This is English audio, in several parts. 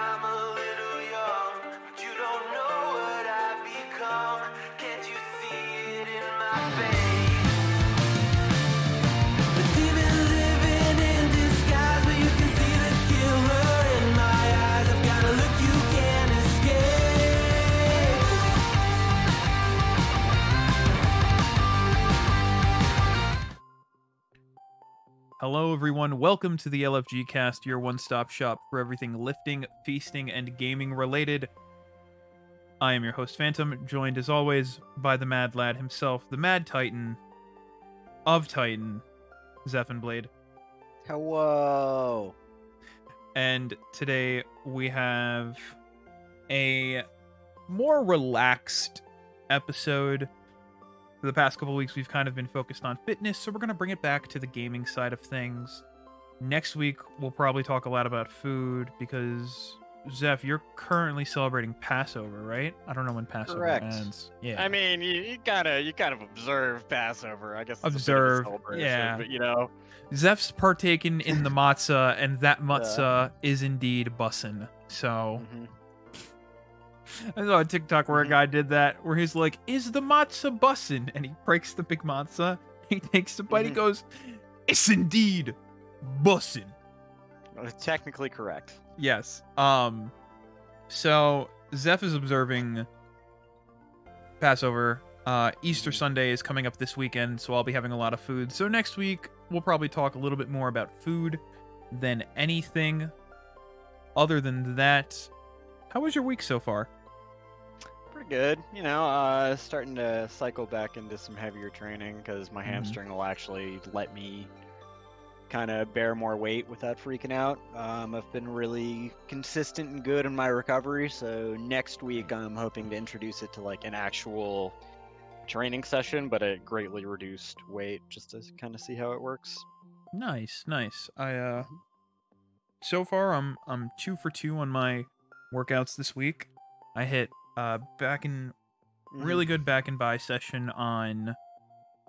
I'm a little young, but you don't know what I've become. Can't you see it in my face? The demon living in disguise, but you can see the killer in my eyes. I've got a look you can't escape. Hello everyone, welcome to the LFG Cast, your one-stop shop for everything lifting, feasting, and gaming related. I am your host Phantom, joined as always by the Mad Lad himself, the Mad Titan of Titan, Zephinblade. Hello! And today we have a more relaxed episode. For the past couple weeks, we've kind of been focused on fitness, so we're going to bring it back to the gaming side of things. Next week, we'll probably talk a lot about food, because, Zeph, you're currently celebrating Passover, right? I don't know when Passover ends. Yeah. I mean, you gotta observe Passover, I guess. It's observe, a celebration, yeah. But, you know, Zeph's partaking in the matzah, and that matzah is indeed bussin', so... Mm-hmm. I saw a TikTok where a guy did that, where he's like, "Is the matzah bussin'?" And he breaks the big matzah, he takes a bite, he goes, "It's indeed bussin'." Technically correct. Yes. So, Zeph is observing Passover. Easter Sunday is coming up this weekend, so I'll be having a lot of food. So next week, we'll probably talk a little bit more about food than anything. Other than that, how was your week so far? Pretty good, you know, starting to cycle back into some heavier training because my hamstring will actually let me kind of bear more weight without freaking out. I've been really consistent and good in my recovery, so next week I'm hoping to introduce it to like an actual training session, but at greatly reduced weight, just to kind of see how it works. Nice, nice. So far I'm 2 for 2 on my workouts this week. I hit really good back and bye session on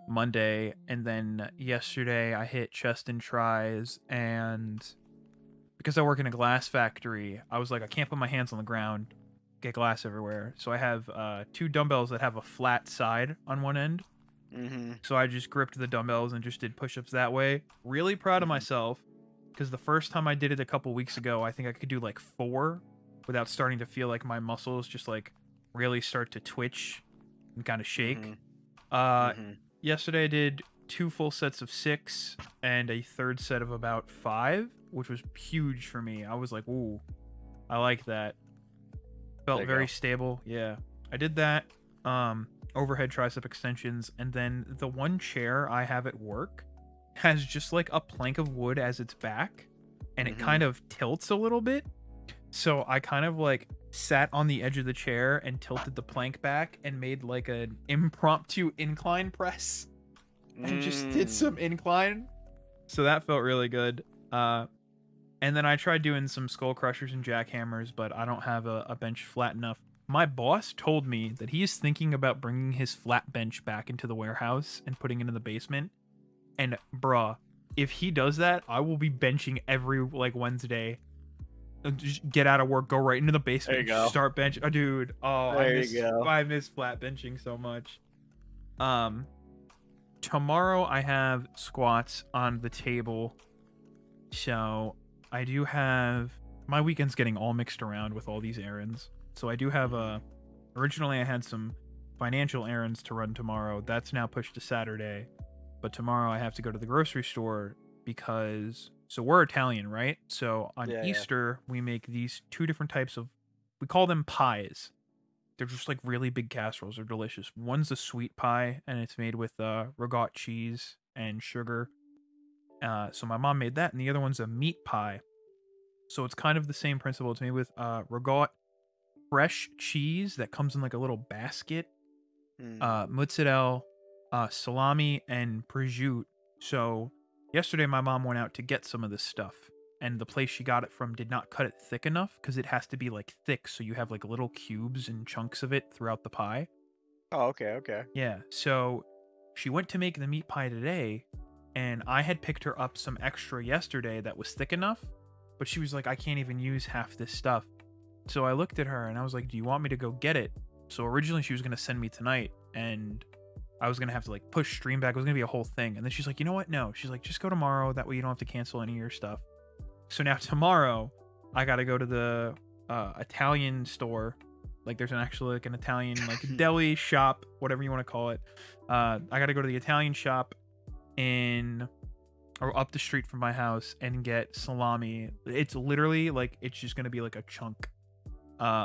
Monday, and then yesterday I hit chest and tries, and because I work in a glass factory, I was like, I can't put my hands on the ground, get glass everywhere, so I have 2 dumbbells that have a flat side on one end, so I just gripped the dumbbells and just did push-ups that way. Really proud of myself, because the first time I did it a couple weeks ago, I think I could do like 4 without starting to feel like my muscles just like really start to twitch and kind of shake. Yesterday I did 2 full sets of 6 and a third set of about 5, which was huge for me. I was like, ooh, I like that. Felt very stable. Yeah, I did that. Overhead tricep extensions. And then the one chair I have at work has just like a plank of wood as its back, and it kind of tilts a little bit. So I kind of like sat on the edge of the chair and tilted the plank back and made like an impromptu incline press and just did some incline. So that felt really good. And then I tried doing some skull crushers and jackhammers, but I don't have a bench flat enough. My boss told me that he is thinking about bringing his flat bench back into the warehouse and putting it in the basement. And bruh, if he does that, I will be benching every like Wednesday. Just get out of work, go right into the basement, start benching. Oh, dude, I miss flat benching so much. Tomorrow I have squats on the table, so I do have my weekend's getting all mixed around with all these errands. So I do have originally I had some financial errands to run tomorrow. That's now pushed to Saturday, but tomorrow I have to go to the grocery store because. So we're Italian, right? So on Easter, we make these 2 different types of, we call them pies. They're just like really big casseroles. They're delicious. One's a sweet pie, and it's made with ricotta cheese and sugar. So my mom made that, and the other one's a meat pie. So it's kind of the same principle. It's made with ricotta, fresh cheese that comes in like a little basket, mozzarella, salami, and prosciutto. So yesterday, my mom went out to get some of this stuff, and the place she got it from did not cut it thick enough because it has to be like thick, so you have like little cubes and chunks of it throughout the pie. Oh, okay, okay. Yeah, so she went to make the meat pie today, and I had picked her up some extra yesterday that was thick enough, but she was like, I can't even use half this stuff. So I looked at her and I was like, do you want me to go get it? So originally she was going to send me tonight and I was going to have to like push stream back. It was going to be a whole thing. And then she's like, you know what? No, she's like, just go tomorrow. That way you don't have to cancel any of your stuff. So now tomorrow I got to go to the Italian store. Like there's an actual like an Italian like deli shop, whatever you want to call it. I got to go to the Italian shop in or up the street from my house and get salami. It's literally like it's just going to be like a chunk.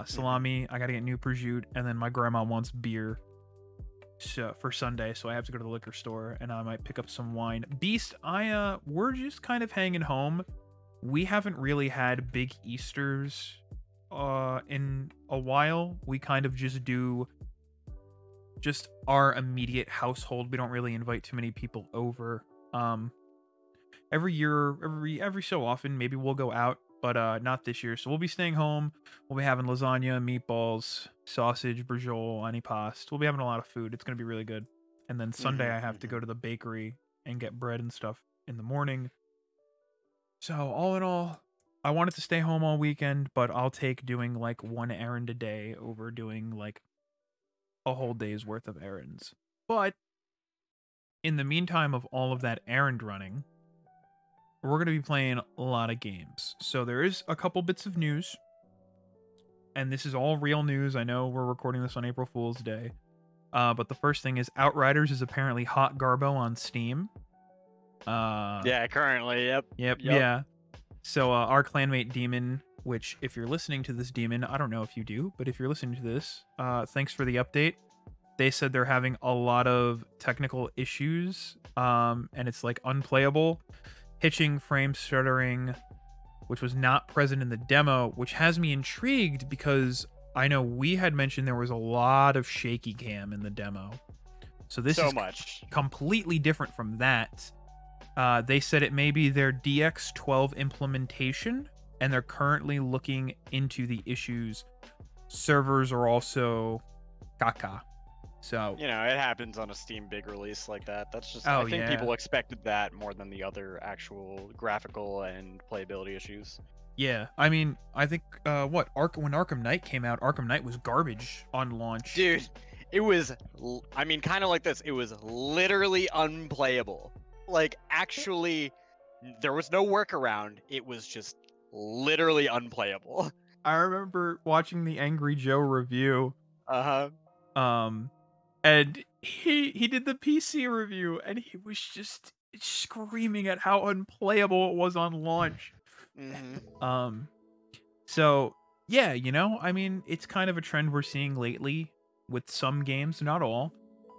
Salami, I gotta get new prosciutto, and then my grandma wants beer for Sunday, so I have to go to the liquor store, and I might pick up some wine. Beast, we're just kind of hanging home. We haven't really had big Easters in a while. We kind of just do just our immediate household. We don't really invite too many people over. Every year, every so often, maybe we'll go out, but not this year. So we'll be staying home. We'll be having lasagna, meatballs, sausage, brujol, antipasto. We'll be having a lot of food. It's going to be really good. And then Sunday I have to go to the bakery and get bread and stuff in the morning. So all in all, I wanted to stay home all weekend, but I'll take doing like one errand a day over doing like a whole day's worth of errands. But in the meantime of all of that errand running, we're going to be playing a lot of games. So there is a couple bits of news. And this is all real news. I know we're recording this on April Fool's Day. But the first thing is Outriders is apparently hot garbo on Steam. Yeah, currently. Yep. Yeah. So our clanmate Demon, which if you're listening to this, Demon, I don't know if you do, but if you're listening to this, thanks for the update. They said they're having a lot of technical issues and it's like unplayable. Hitching, frame stuttering, which was not present in the demo, which has me intrigued because I know we had mentioned there was a lot of shaky cam in the demo. So this is completely different from that. They said it may be their DX12 implementation, and they're currently looking into the issues. Servers are also caca. So, you know, it happens on a Steam big release like that. That's just, I think people expected that more than the other actual graphical and playability issues. Yeah, I mean, I think, when Arkham Knight came out, Arkham Knight was garbage on launch. Dude, it was, I mean, kind of like this. It was literally unplayable. Like, actually, there was no workaround. It was just literally unplayable. I remember watching the Angry Joe review. And he did the PC review, and he was just screaming at how unplayable it was on launch. So, yeah, you know, I mean, it's kind of a trend we're seeing lately with some games, not all,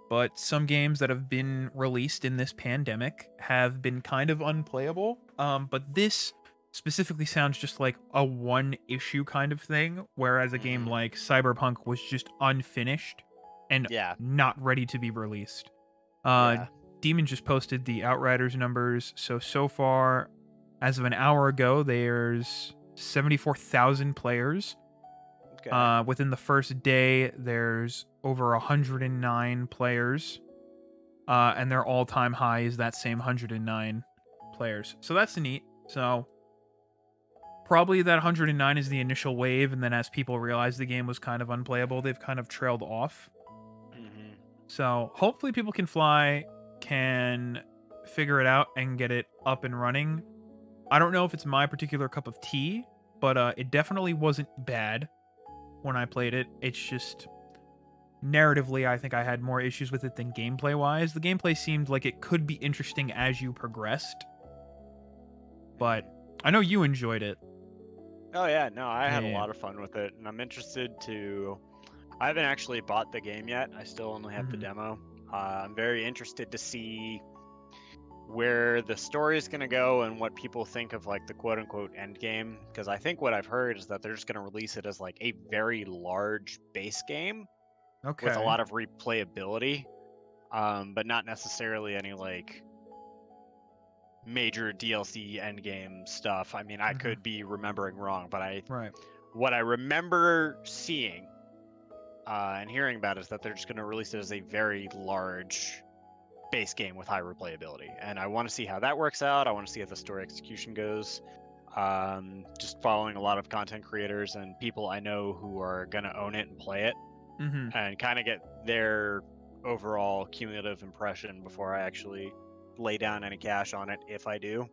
but some games that have been released in this pandemic have been kind of unplayable. But this specifically sounds just like a one-issue kind of thing, whereas a game like Cyberpunk was just unfinished and not ready to be released. Demon just posted the Outriders numbers. So far, as of an hour ago, there's 74,000 players. Okay. Within the first day, there's over 109 players. And their all-time high is that same 109 players. So that's neat. So probably that 109 is the initial wave. And then as people realize the game was kind of unplayable, they've kind of trailed off. So hopefully people can fly, can figure it out, and get it up and running. I don't know if it's my particular cup of tea, but it definitely wasn't bad when I played it. It's just narratively, I think I had more issues with it than gameplay-wise. The gameplay seemed like it could be interesting as you progressed, but I know you enjoyed it. Oh, yeah. No, I had a lot of fun with it, and I'm interested to... I haven't actually bought the game yet. I still only have the demo. I'm very interested to see where the story is going to go and what people think of like the quote-unquote end game. Because I think what I've heard is that they're just going to release it as like a very large base game with a lot of replayability, but not necessarily any like major DLC end game stuff. I mean, I could be remembering wrong, but what I remember seeing and hearing about is that they're just going to release it as a very large base game with high replayability. And I want to see how that works out. I want to see how the story execution goes. Just following a lot of content creators and people I know who are going to own it and play it, and kind of get their overall cumulative impression before I actually lay down any cash on it, if I do.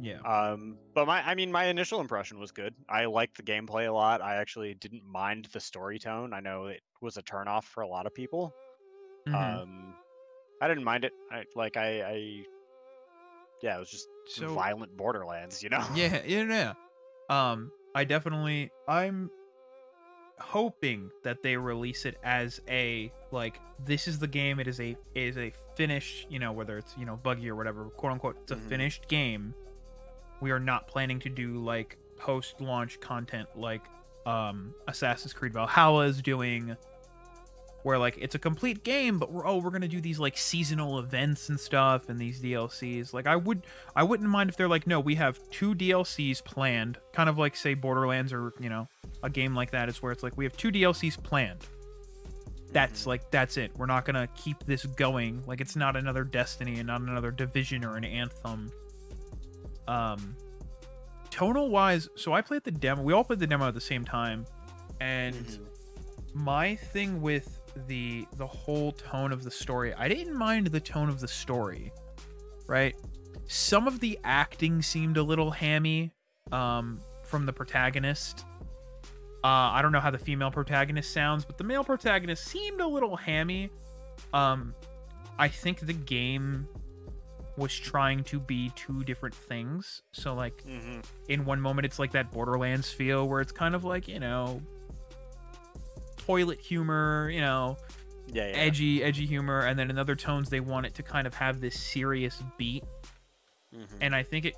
Yeah. But my initial impression was good. I liked the gameplay a lot. I actually didn't mind the story tone. I know it was a turnoff for a lot of people. I didn't mind it. Yeah, it was just so violent Borderlands, you know? Yeah. I'm hoping that they release it as a, like, this is the game, it is a finished, you know, whether it's, you know, buggy or whatever, quote unquote, it's a finished game. We are not planning to do, like, post-launch content like Assassin's Creed Valhalla is doing, where, like, it's a complete game, but we're gonna do these, like, seasonal events and stuff and these DLCs. Like, I wouldn't mind if they're like, no, we have 2 DLCs planned, kind of like, say, Borderlands, or, you know, a game like that is where it's like, we have 2 DLCs planned. That's, like, that's it. We're not gonna keep this going. Like, it's not another Destiny and not another Division or an Anthem. Tonal-wise, so I played the demo. We all played the demo at the same time, and my thing with the whole tone of the story, I didn't mind the tone of the story, right? Some of the acting seemed a little hammy from the protagonist. I don't know how the female protagonist sounds, but the male protagonist seemed a little hammy. I think the game was trying to be 2 different things. So, like, in one moment it's like that Borderlands feel where it's kind of like, you know, toilet humor, you know, edgy humor, and then in other tones they want it to kind of have this serious beat, and I think it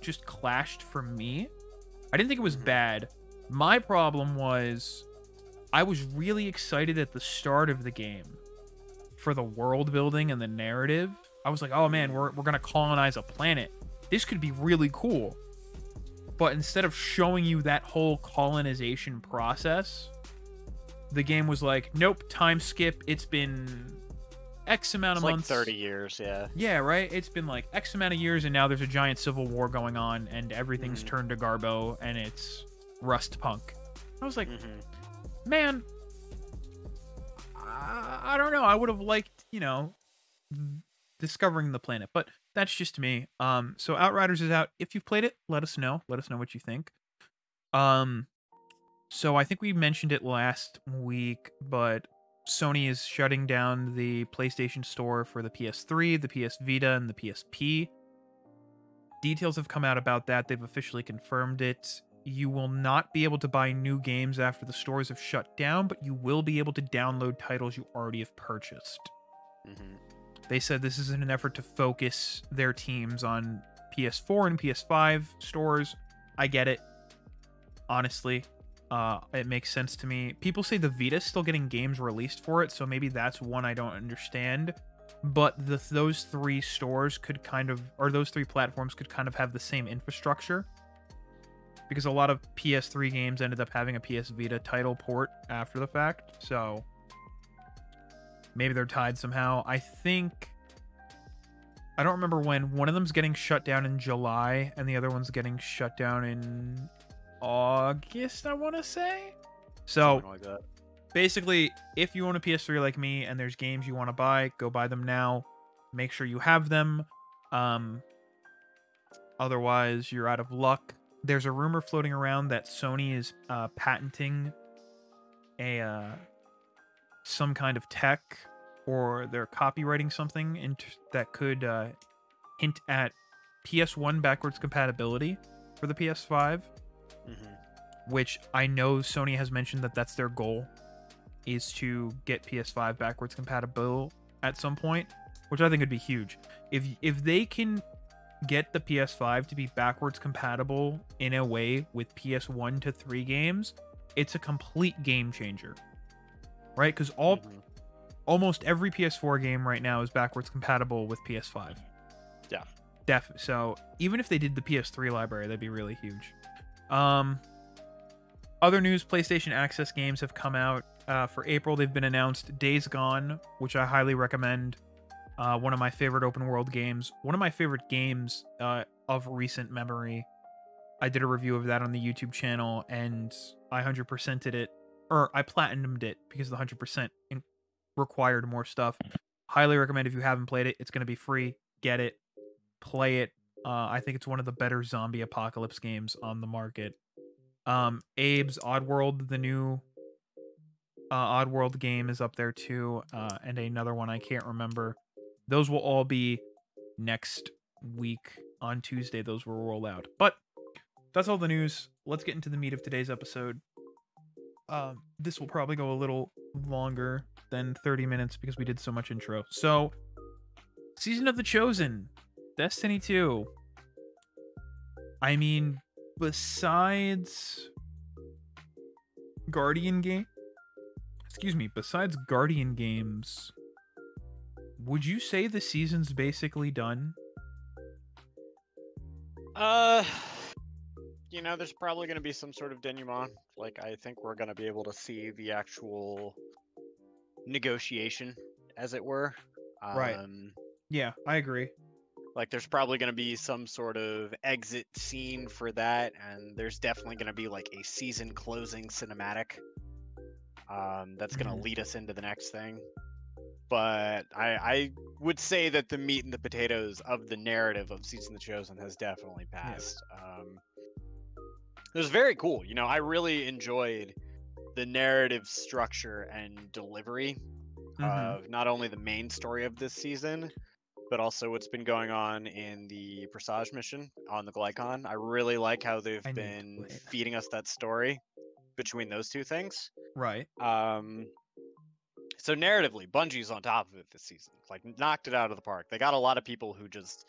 just clashed for me. I didn't think it was bad. My problem was I was really excited at the start of the game for the world building and the narrative. I was like, oh man, we're gonna colonize a planet, this could be really cool. But instead of showing you that whole colonization process, the game was like, nope, time skip. It's been X amount of months. Like 30 years, yeah. Yeah, right? It's been like X amount of years, and now there's a giant civil war going on, and everything's turned to Garbo, and it's Rust Punk. I was like, man, I don't know. I would have liked, you know, discovering the planet, but that's just me. So Outriders is out. If you've played it, let us know. Let us know what you think. So I think we mentioned it last week, but Sony is shutting down the PlayStation Store for the PS3, the PS Vita, and the PSP. Details have come out about that. They've officially confirmed it. You will not be able to buy new games after the stores have shut down, but you will be able to download titles you already have purchased. They said this is in an effort to focus their teams on PS4 and PS5 stores. I get it. Honestly. It makes sense to me. People say the Vita's still getting games released for it, so maybe that's one I don't understand. But those 3 stores could kind of, or those 3 platforms could kind of have the same infrastructure, because a lot of PS3 games ended up having a PS Vita title port after the fact. So maybe they're tied somehow. I think, I don't remember when, one of them's getting shut down in July and the other one's getting shut down in August, I want to say. So like that. Basically, if you own a PS3 like me and there's games you want to buy, go buy them now. Make sure you have them. Otherwise, you're out of luck. There's a rumor floating around that Sony is patenting a some kind of tech, or they're copywriting something that could hint at PS1 backwards compatibility for the PS5. Which I know Sony has mentioned that that's their goal, is to get PS5 backwards compatible at some point, which I think would be huge. If they can get the PS5 to be backwards compatible in a way with PS1 to 3 games, it's a complete game changer, right? Because almost every PS4 game right now is backwards compatible with PS5. Yeah. So even if they did the PS3 library, that'd be really huge. Other news, PlayStation Access games have come out for April. They've been announced. Days Gone, which I highly recommend. One of my favorite open world games. One of my favorite games of recent memory. I did a review of that on the YouTube channel, and I 100%ed it, or I platinumed it, because the 100% required more stuff. Highly recommend if you haven't played it. It's going to be free. Get it. Play it. I think it's one of the better zombie apocalypse games on the market. Abe's Oddworld, the new Oddworld game, is up there too, and another one I can't remember. Those will all be next week on Tuesday. Those will roll out. But that's all the news. Let's get into the meat of today's episode. This will probably go a little longer than 30 minutes because we did so much intro. So, Season of the Chosen, Destiny 2. I mean, besides Guardian Games, would you say the season's basically done? You know, there's probably going to be some sort of denouement. Like, I think we're going to be able to see the actual negotiation, as it were. Right. Yeah, I agree. Like, there's probably going to be some sort of exit scene for that, and there's definitely going to be, like, a season-closing cinematic that's going to lead us into the next thing. But I would say that the meat and the potatoes of the narrative of Season of the Chosen has definitely passed. Yeah. It was very cool. You know, I really enjoyed the narrative structure and delivery of not only the main story of this season, but also what's been going on in the Presage mission on the Glykon. I really like how they've been feeding us that story between those two things. Right. So narratively, Bungie's on top of it this season. Like, knocked it out of the park. They got a lot of people who just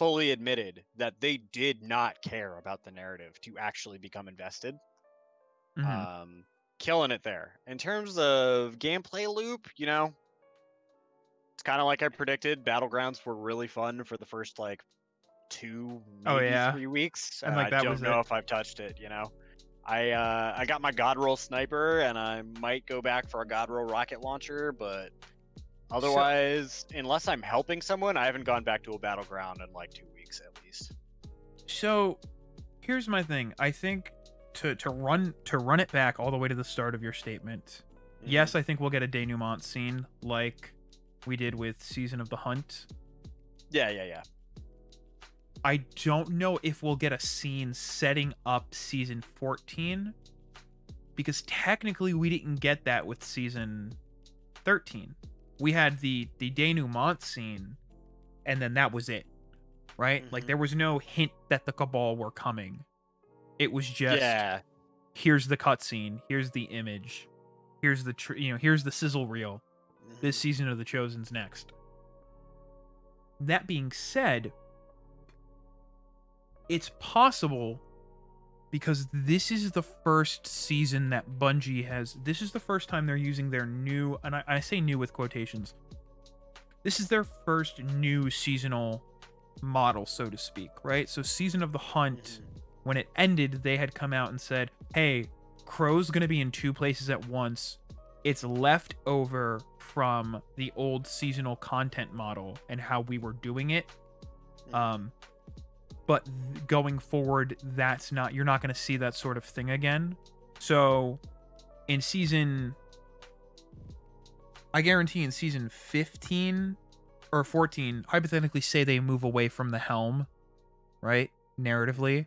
fully admitted that they did not care about the narrative to actually become invested. Killing it there. In terms of gameplay loop, you know, it's kind of like I predicted. Battlegrounds were really fun for the first, like, 3 weeks. And, like, I don't know if I've touched it, you know. I got my God Roll Sniper, and I might go back for a God Roll Rocket Launcher, but otherwise, so, unless I'm helping someone, I haven't gone back to a battleground in like 2 weeks at least. So, here's my thing. I think to run it back all the way to the start of your statement, yes, I think we'll get a denouement scene like we did with Season of the Hunt. Yeah. I don't know if we'll get a scene setting up season 14, because technically we didn't get that with season 13. We had the denouement scene, and then that was it, right? Like, there was no hint that the Cabal were coming. It was just, here's the cutscene, here's the image, here's the here's the sizzle reel. This Season of the Chosen's next. That being said, it's possible, because this is the first season that Bungie has... This is the first time they're using their new... And I say new with quotations. This is their first new seasonal model, so to speak, right? So Season of the Hunt, when it ended, they had come out and said, hey, Crow's going to be in 2 places at once. It's left over from the old seasonal content model and how we were doing it. But going forward, that's not... You're not going to see that sort of thing again. So, in season... I guarantee in season 15 or 14, hypothetically, say they move away from the Helm, right? Narratively.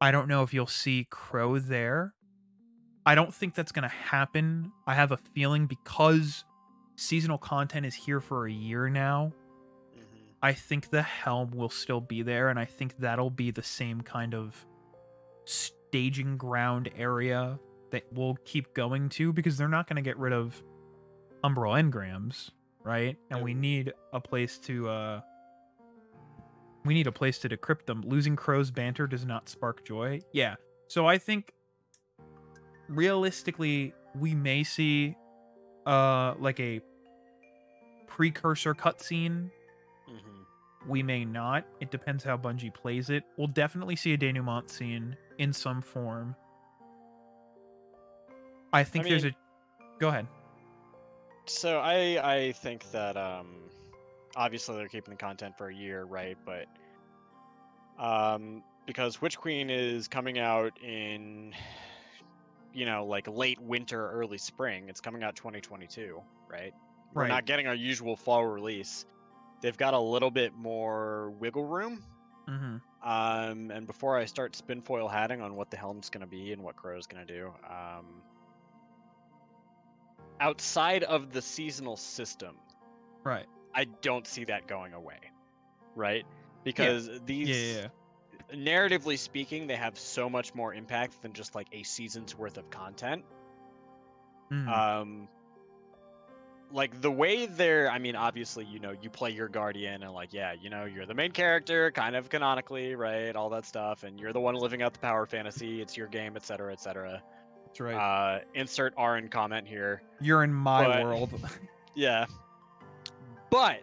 I don't know if you'll see Crow there. I don't think that's going to happen. I have a feeling, because seasonal content is here for a year now, I think the Helm will still be there, and I think that'll be the same kind of staging ground area that we'll keep going to, because they're not going to get rid of Umbral engrams, right? And we need a place to decrypt them. Losing Crow's banter does not spark joy. Yeah. So I think realistically we may see like a precursor cutscene. We may not. It depends how Bungie plays it. We'll definitely see a denouement scene in some form. I think Go ahead. So I think that obviously they're keeping the content for a year, right? But Because Witch Queen is coming out in, you know, like late winter, early spring. It's coming out 2022, right? We're not getting our usual fall release. They've got a little bit more wiggle room. Mm-hmm. And before I start spinfoil hatting on what the Helm's going to be and what Crow's going to do, outside of the seasonal system, right? I don't see that going away, right? Because these, narratively speaking, they have so much more impact than just like a season's worth of content. Mm-hmm. Like the way they're, I mean, obviously, you know, you play your guardian and like, yeah, you know, you're the main character kind of canonically, right? All that stuff. And you're the one living out the power fantasy. It's your game, et cetera, et cetera. That's right. Insert RN comment here. You're in my world. Yeah. But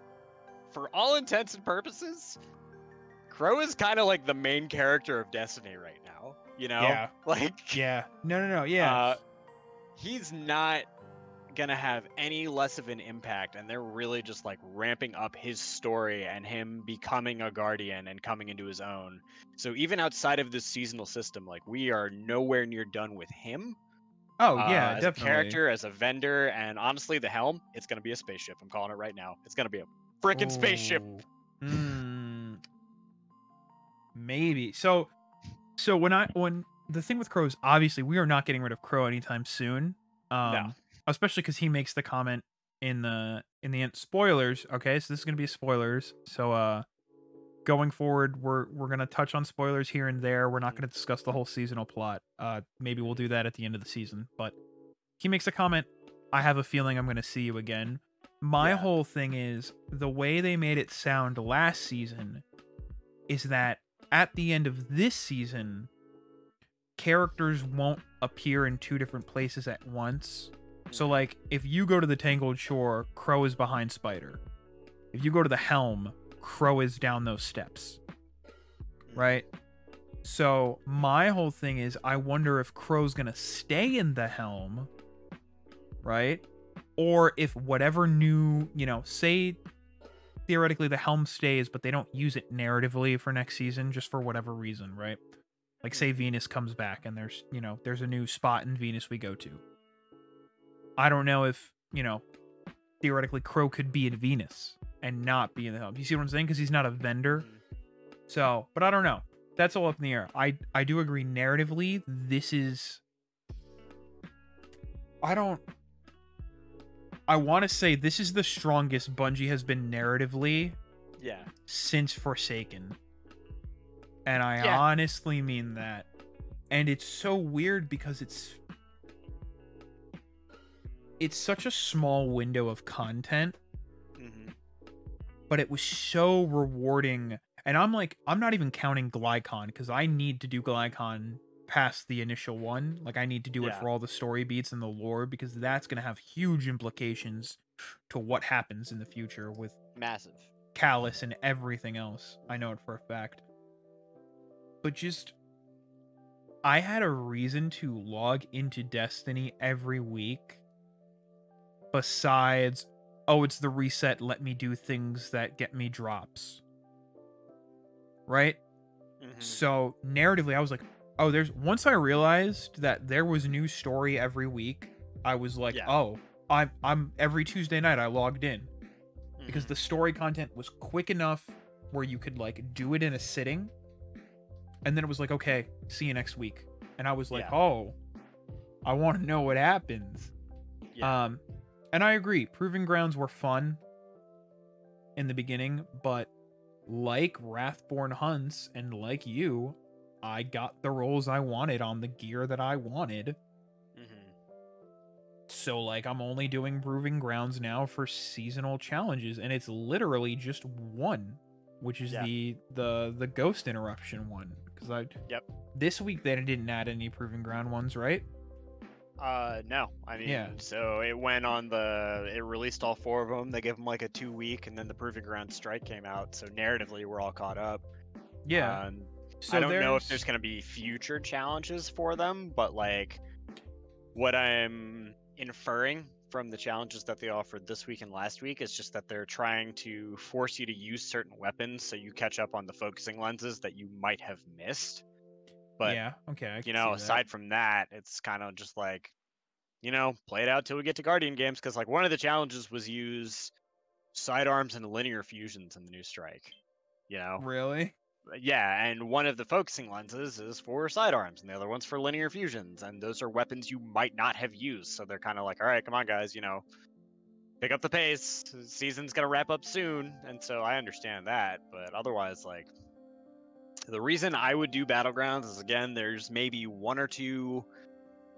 for all intents and purposes, Crow is kind of like the main character of Destiny right now, you know? Yeah. Like, yeah. No. Yeah. He's not gonna have any less of an impact, and they're really just like ramping up his story and him becoming a guardian and coming into his own. So even outside of this seasonal system, like, we are nowhere near done with him. Oh yeah, as definitely a character, as a vendor, and honestly, the Helm, it's gonna be a spaceship. I'm calling it right now. It's gonna be a freaking spaceship. Maybe. So when the thing with Crow is, obviously we are not getting rid of Crow anytime soon. No. Especially because he makes the comment in the end, spoilers. Okay, so this is gonna be spoilers. So going forward, we're gonna touch on spoilers here and there. We're not gonna discuss the whole seasonal plot. Maybe we'll do that at the end of the season. But he makes a comment. I have a feeling I'm gonna see you again. My whole thing is the way they made it sound last season is that at the end of this season, characters won't appear in two different places at once. So, like, if you go to the Tangled Shore, Crow is behind Spider. If you go to the Helm, Crow is down those steps. Right? So, my whole thing is, I wonder if Crow's gonna stay in the Helm, right? Or if whatever new, you know, say, theoretically the Helm stays, but they don't use it narratively for next season, just for whatever reason, right? Like, say Venus comes back, and there's, you know, there's a new spot in Venus we go to. I don't know if, you know, theoretically Crow could be in Venus and not be in the Helm. You see what I'm saying? Because he's not a vendor. So, but I don't know. That's all up in the air. I do agree narratively. This is... I want to say this is the strongest Bungie has been narratively since Forsaken. And I honestly mean that. And it's so weird because it's such a small window of content, but it was so rewarding. And I'm like, I'm not even counting Glykon, because I need to do Glykon past the initial one. Like, I need to do it for all the story beats and the lore, because that's going to have huge implications to what happens in the future with massive Callus and everything else. I know it for a fact. But just, I had a reason to log into Destiny every week. Besides, oh, it's the reset, let me do things that get me drops. Right? Mm-hmm. So, narratively, I was like, oh, once I realized that there was new story every week, I was like, oh, I'm every Tuesday night I logged in. Mm-hmm. Because the story content was quick enough where you could, like, do it in a sitting. And then it was like, okay, see you next week. And I was like, oh, I want to know what happens. Yeah. And I agree, Proving Grounds were fun in the beginning, but like Wrathborn Hunts and like you, I got the rolls I wanted on the gear that I wanted. Mm-hmm. So, like, I'm only doing Proving Grounds now for seasonal challenges, and it's literally just one, which is the Ghost Interruption one. Because this week they didn't add any Proving Ground ones, right? No, I mean, so it went on it released all four of them. They gave them like a 2-week, and then the Proving Ground strike came out. So narratively, we're all caught up. Yeah. So I don't know if there's going to be future challenges for them, but like what I'm inferring from the challenges that they offered this week and last week. It's just that they're trying to force you to use certain weapons so you catch up on the focusing lenses that you might have missed. But, yeah, okay, you know, aside from that, it's kind of just like, you know, play it out till we get to Guardian Games, because like one of the challenges was use sidearms and linear fusions in the new strike, you know? Really? Yeah, and one of the focusing lenses is for sidearms, and the other one's for linear fusions, and those are weapons you might not have used, so they're kind of like, all right, come on, guys, you know, pick up the pace, season's gonna wrap up soon, and so I understand that, but otherwise, like, the reason I would do Battlegrounds is, again, there's maybe one or two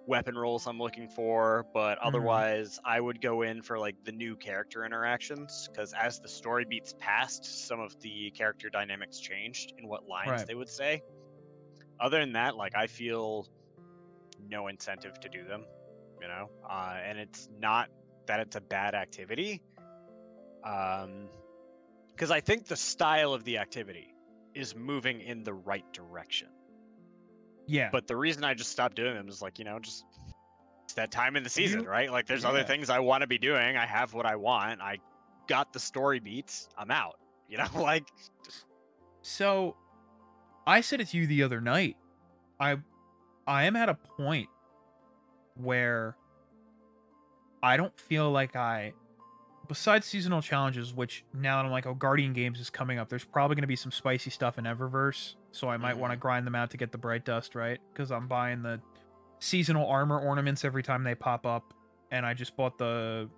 weapon rolls I'm looking for, but otherwise, I would go in for, like, the new character interactions, because as the story beats past, some of the character dynamics changed in what lines they would say. Other than that, like, I feel no incentive to do them, you know? And it's not that it's a bad activity, because I think the style of the activity is moving in the right direction. Yeah. But the reason I just stopped doing them is like, you know, just it's that time in the season, right? Like there's other things I want to be doing. I have what I want. I got the story beats. I'm out. You know, like. So I said it to you the other night. I am at a point where I don't feel like I, besides seasonal challenges, which now that I'm like, oh, Guardian Games is coming up, there's probably going to be some spicy stuff in Eververse, so I might want to grind them out to get the Bright Dust, right? Because I'm buying the seasonal armor ornaments every time they pop up, and I just bought the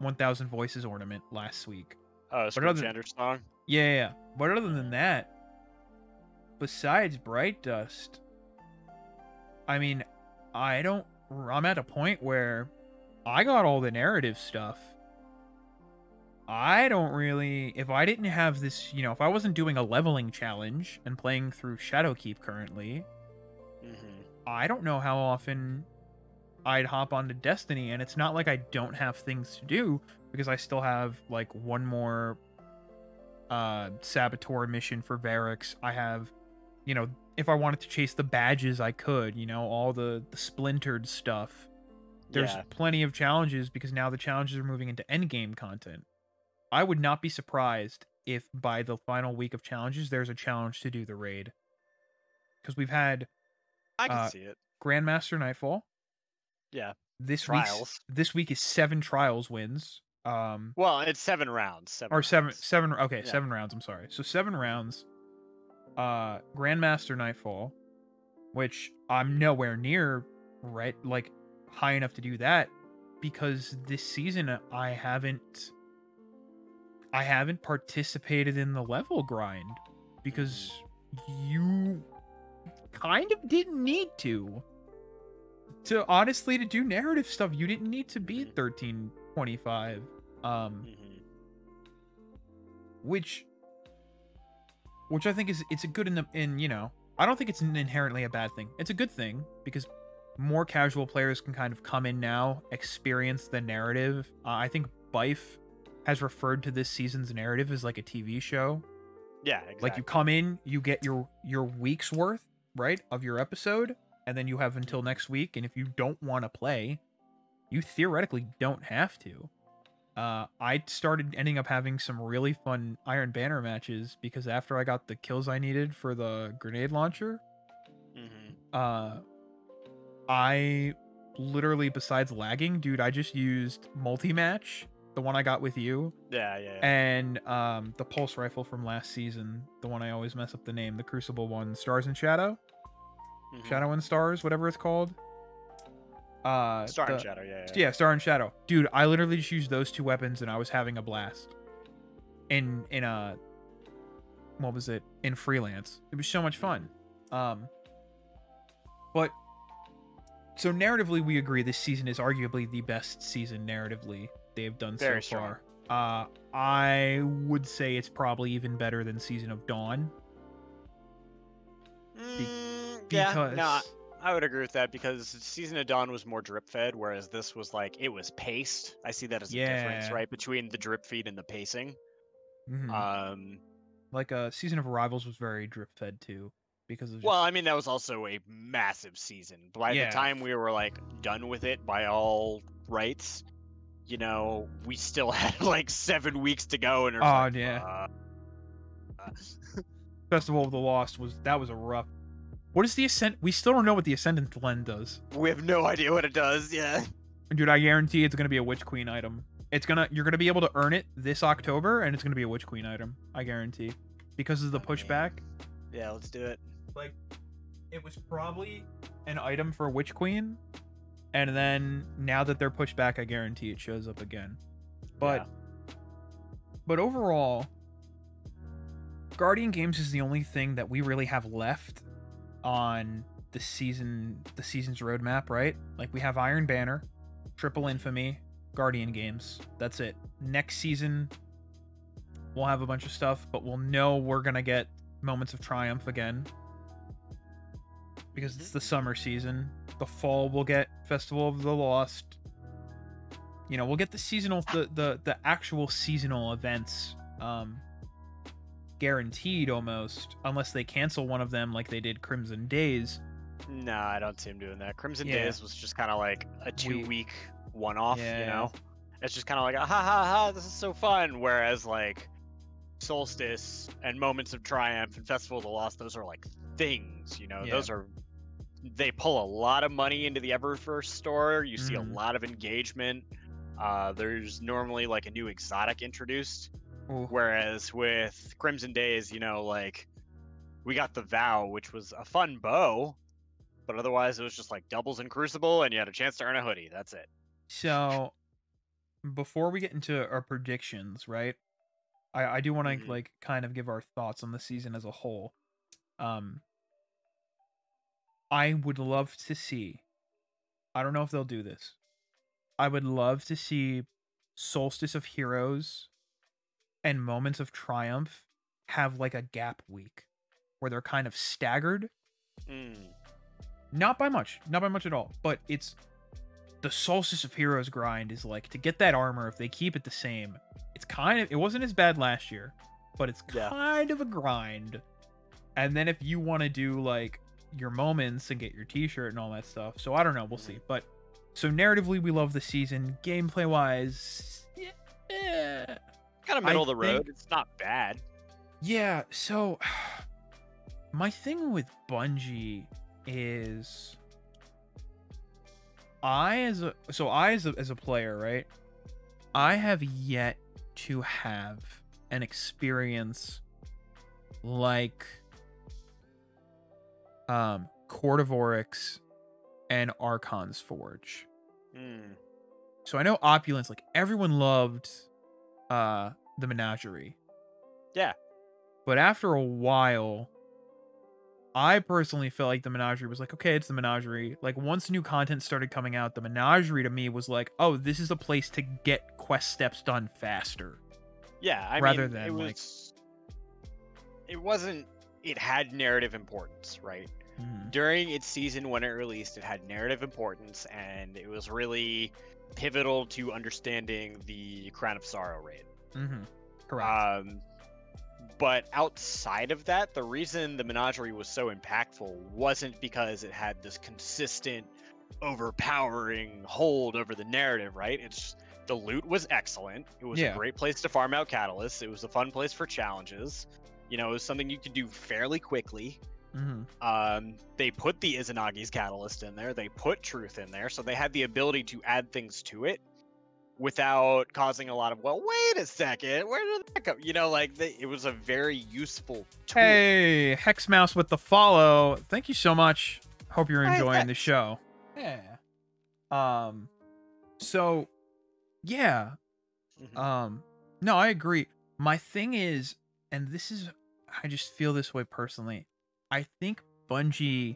1,000 Voices ornament last week. Oh, it's a gender song? Yeah, yeah. But other than that, besides Bright Dust, I mean, I don't... I'm at a point where I got all the narrative stuff. I don't really, if I didn't have this, you know, if I wasn't doing a leveling challenge and playing through Shadowkeep currently, I don't know how often I'd hop onto Destiny, and it's not like I don't have things to do, because I still have, like, one more Saboteur mission for Varix. I have, you know, if I wanted to chase the badges, I could, you know, all the splintered stuff. There's plenty of challenges, because now the challenges are moving into endgame content. I would not be surprised if by the final week of challenges, there's a challenge to do the raid. Because we've had I can see it. Grandmaster Nightfall. Yeah. This week is 7 trials wins. Well, it's 7 rounds. Okay, yeah. 7 rounds, I'm sorry. So 7 rounds. Grandmaster Nightfall, which I'm nowhere near like high enough to do that, because this season I haven't participated in the level grind, because you kind of didn't need to. To honestly, to do narrative stuff, you didn't need to be 1325. Which I think is, it's a good you know, I don't think it's an inherently a bad thing. It's a good thing, because more casual players can kind of come in now, experience the narrative. I think Bife has referred to this season's narrative as like a TV show. Yeah, exactly. Like you come in, you get your week's worth, right, of your episode, and then you have until next week, and if you don't want to play, you theoretically don't have to. I started ending up having some really fun Iron Banner matches, because after I got the kills I needed for the grenade launcher, I literally, besides lagging, dude, I just used multi-match, the one I got with you. Yeah. And the pulse rifle from last season, the one I always mess up the name, the Crucible one, Stars and Shadow? Shadow and Stars, whatever it's called. Star and Shadow, yeah. Star and Shadow. Dude, I literally just used those two weapons and I was having a blast. What was it? In Freelance. It was so much fun. So narratively, we agree this season is arguably the best season narratively they've done very so far. I would say it's probably even better than Season of Dawn. Because... no, I would agree with that, because Season of Dawn was more drip-fed, whereas this was like, it was paced. I see that as a difference, right, between the drip feed and the pacing. Like, Season of Arrivals was very drip-fed, too. Well, I mean, that was also a massive season. By the time we were, like, done with it by all rights, you know, we still had like 7 weeks to go, and Festival of the Lost was a rough. What is the Ascent? We still don't know what the Ascendant Lend does. We have no idea what it does. Yeah. Dude, I guarantee it's gonna be a Witch Queen item. You're gonna be able to earn it this October, and it's gonna be a Witch Queen item. I guarantee, because of the pushback. Yeah, let's do it. Like, it was probably an item for Witch Queen, and then now that they're pushed back, I guarantee it shows up again. But, yeah. But overall, Guardian Games is the only thing that we really have left on the season's roadmap, right? Like, we have Iron Banner, Triple Infamy, Guardian Games. That's it. Next season, we'll have a bunch of stuff, but we'll know we're gonna get Moments of Triumph again, because it's the summer season. The fall we'll get Festival of the Lost. You know, we'll get the seasonal, the actual seasonal events, guaranteed almost, unless they cancel one of them like they did Crimson Days. Nah, I don't see them doing that. Crimson Days was just kind of like a 2-week one-off. Yeah. You know, it's just kind of like, ha ha ha, this is so fun. Whereas like Solstice and Moments of Triumph and Festival of the Lost, those are like things. You know, they pull a lot of money into the Eververse store. You see a lot of engagement. There's normally like a new exotic introduced. Ooh. Whereas with Crimson Days, you know, like, we got the Vow, which was a fun bow, but otherwise it was just like doubles and Crucible, and you had a chance to earn a hoodie. That's it. So before we get into our predictions, right, I do want to like kind of give our thoughts on the season as a whole. I would love to see, I don't know if they'll do this, I would love to see Solstice of Heroes and Moments of Triumph have like a gap week where they're kind of staggered. Not by much, not by much at all, but it's the Solstice of Heroes grind is like to get that armor. If they keep it the same, it's kind of, it wasn't as bad last year, but it's kind of a grind. And then if you want to do like your moments and get your t-shirt and all that stuff. So I don't know, we'll see. But so narratively, we love the season. Gameplay wise, kind of middle of the road. It's not bad. Yeah. So my thing with Bungie is, I as a player, right, I have yet to have an experience like Court of Oryx and Archon's Forge. So I know Opulence, like, everyone loved the Menagerie, but after a while I personally felt like the Menagerie was like, okay, it's the Menagerie. Like, once new content started coming out, the Menagerie to me was like, oh, this is a place to get quest steps done faster. It had narrative importance, right? During its season when it released, it had narrative importance, and it was really pivotal to understanding the Crown of Sorrow raid. Correct. But outside of that, the reason the Menagerie was so impactful wasn't because it had this consistent, overpowering hold over the narrative, right? It's the loot was excellent. It was a great place to farm out catalysts. It was a fun place for challenges. You know, it was something you could do fairly quickly. They put the Izanagi's catalyst in there. They put Truth in there. So they had the ability to add things to it without causing a lot of, well, wait a second, where did that come? You know, like, it was a very useful tool. Hey, Hexmouse with the follow. Thank you so much. Hope you're enjoying the show. Yeah. So, yeah. No, I agree. My thing is, and this is, I just feel this way personally, I think Bungie,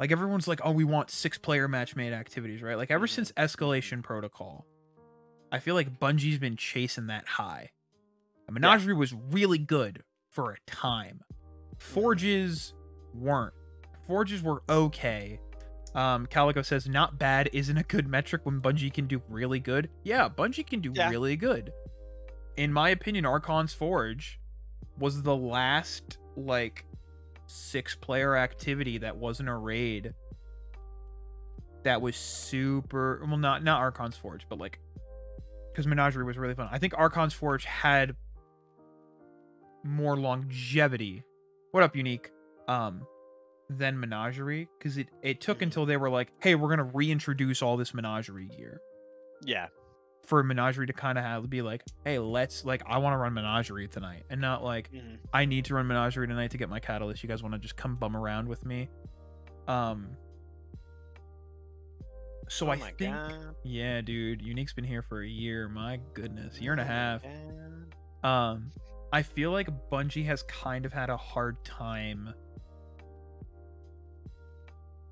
like, everyone's like, oh, we want 6-player match-made activities, right? Like, ever since Escalation Protocol, I feel like Bungie's been chasing that high. The Menagerie was really good for a time. Forges weren't. Forges were okay. Calico says, not bad isn't a good metric when Bungie can do really good. Yeah, Bungie can do really good. In my opinion, Archon's Forge was the last, like, 6-player activity that wasn't a raid that was super, well, not Archon's Forge, but like because Menagerie was really fun. I think Archon's Forge had more longevity. What up, Unique? Than Menagerie, because it took until they were like, hey, we're gonna reintroduce all this Menagerie gear. Yeah. For Menagerie to kind of be like, hey, let's, like, I want to run Menagerie tonight, and not like, I need to run Menagerie tonight to get my catalyst. You guys want to just come bum around with me? So I think, yeah, dude, Unique's been here for a year. My goodness, year and a half. I feel like Bungie has kind of had a hard time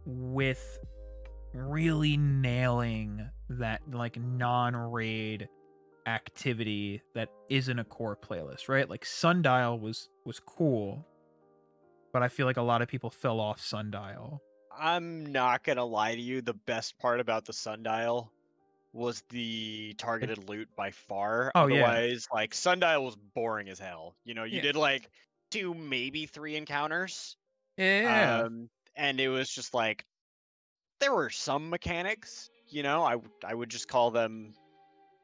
with really nailing that, like, non-raid activity that isn't a core playlist, right? Like, Sundial was cool, but I feel like a lot of people fell off Sundial. I'm not gonna lie to you, the best part about the Sundial was the targeted loot by far. Oh, otherwise, yeah, like, Sundial was boring as hell. You know, you did like 2, maybe 3 encounters. Yeah. And it was just like, there were some mechanics, you know, I would just call them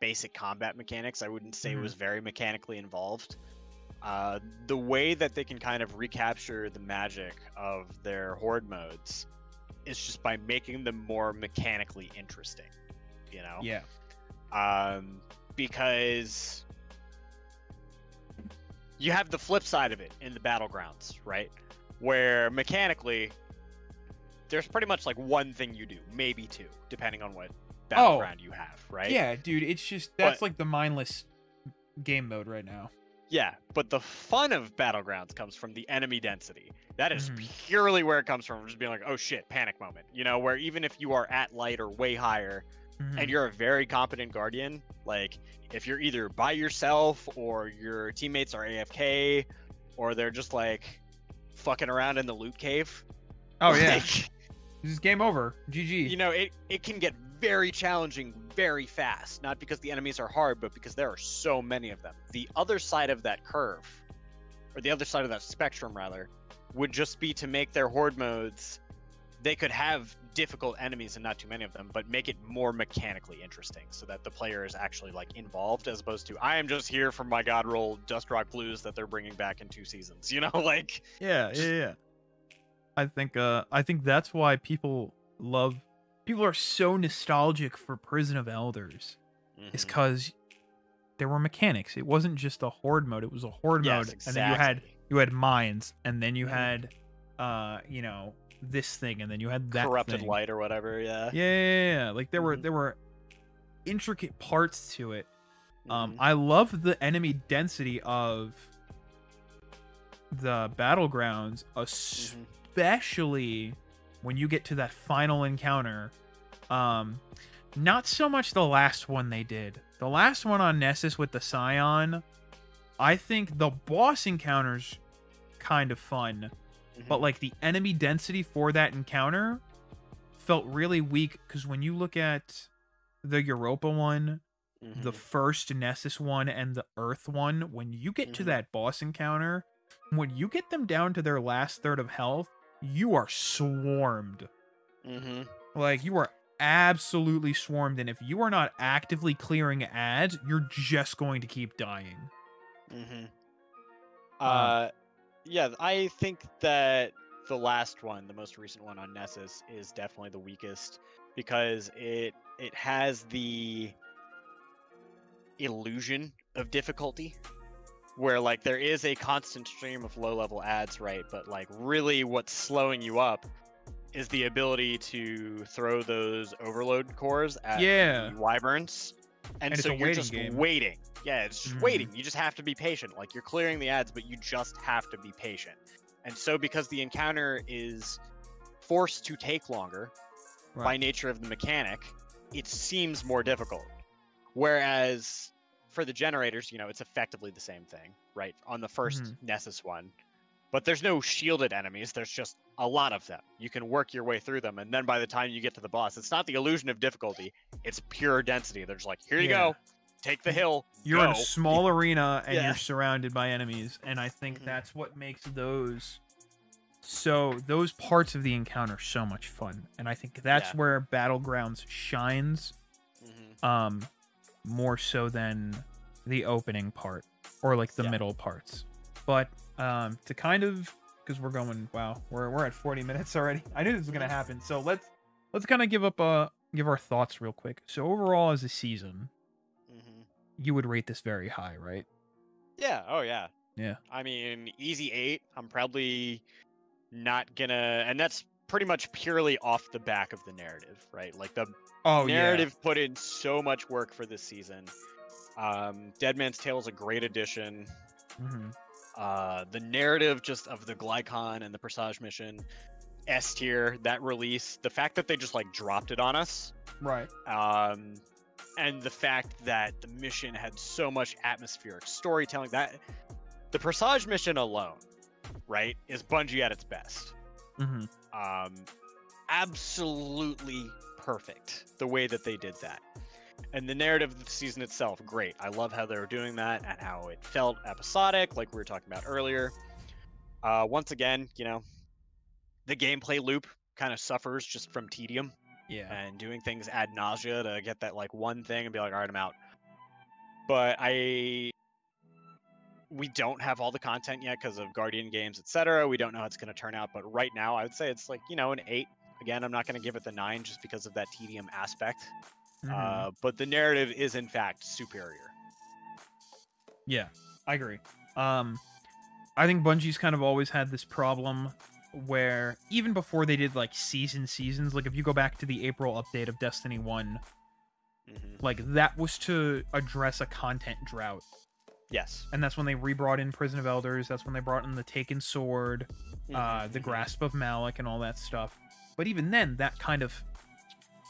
basic combat mechanics. I wouldn't say it was very mechanically involved. The way that they can kind of recapture the magic of their horde modes is just by making them more mechanically interesting, you know? Yeah. Because you have the flip side of it in the Battlegrounds, right? Where mechanically, there's pretty much like one thing you do, maybe 2, depending on what battleground you have, right? Yeah, dude, it's just, that's like the mindless game mode right now. Yeah, but the fun of Battlegrounds comes from the enemy density. That is purely where it comes from. Just being like, oh shit, panic moment. You know, where even if you are at light or way higher, and you're a very competent Guardian, like, if you're either by yourself or your teammates are AFK, or they're just like fucking around in the loot cave. Oh, like, yeah. This is game over. GG. You know, it can get very challenging very fast, not because the enemies are hard, but because there are so many of them. The other side of that curve, or the other side of that spectrum rather, would just be to make their horde modes, they could have difficult enemies and not too many of them, but make it more mechanically interesting so that the player is actually like involved, as opposed to, I am just here for my god roll Dust Rock Blues that they're bringing back in 2 seasons, you know? Like, yeah, just... yeah. I think that's why people are so nostalgic for Prison of Elders, is because there were mechanics. It wasn't just a horde mode. It was a horde mode, exactly. And then you had mines, and then you had you know, this thing, and then you had that corrupted thing. Light or whatever. Yeah. Yeah. Like, there were intricate parts to it. I love the enemy density of the Battlegrounds, especially when you get to that final encounter. Not so much the last one they did. The last one on Nessus with the Scion, I think the boss encounter's kind of fun, but like the enemy density for that encounter felt really weak, because when you look at the Europa one, the first Nessus one, and the Earth one, when you get to that boss encounter, when you get them down to their last third of health, you are swarmed. Like, you are absolutely swarmed, and if you are not actively clearing ads, you're just going to keep dying. Yeah, I think that the last one, the most recent one on Nessus, is definitely the weakest, because it has the illusion of difficulty, where like there is a constant stream of low-level ads, right? But like really what's slowing you up is the ability to throw those overload cores at the wyverns. And so you're just waiting. Yeah, it's just waiting. You just have to be patient. Like, you're clearing the ads, but you just have to be patient. And so because the encounter is forced to take longer by nature of the mechanic, it seems more difficult. Whereas for the generators, you know, it's effectively the same thing, right? On the first Nessus one. But there's no shielded enemies. There's just a lot of them. You can work your way through them. And then by the time you get to the boss, it's not the illusion of difficulty. It's pure density. They're just like, here you go. Take the hill. You're in a small arena, and you're surrounded by enemies. And I think that's what makes those parts of the encounter so much fun. And I think that's where Battlegrounds shines. more so than the opening part or like the middle parts. But to kind of, because we're going, wow, we're at 40 minutes already. I knew this was gonna happen. So let's kind of give our thoughts real quick. So overall, as a season, you would rate this very high, right? Yeah. Oh yeah. Yeah. I mean, easy 8. I'm probably not gonna, and that's pretty much purely off the back of the narrative, right? Like the narrative put in so much work for this season. Dead Man's Tale is a great addition. The narrative just of the Glykon and the Presage mission, S tier. That release, the fact that they just like dropped it on us, right? And the fact that the mission had so much atmospheric storytelling, that the Presage mission alone, right, is Bungie at its best. Absolutely perfect the way that they did that. And the narrative of the season itself, great. I love how they were doing that and how it felt episodic, like we were talking about earlier. Once again, you know, the gameplay loop kind of suffers just from tedium. Yeah. And doing things ad nausea to get that, like, one thing and be like, all right, I'm out. But we don't have all the content yet because of Guardian Games, etc. We don't know how it's going to turn out. But right now, I would say it's, like, you know, an 8. Again, I'm not going to give it the 9 just because of that tedium aspect. But the narrative is in fact superior. Yeah, I agree. I think Bungie's kind of always had this problem where even before they did like seasons, like if you go back to the April update of Destiny 1, like that was to address a content drought. Yes. And that's when they rebrought in Prison of Elders. That's when they brought in the Taken Sword, the Grasp of Malak and all that stuff. But even then, that kind of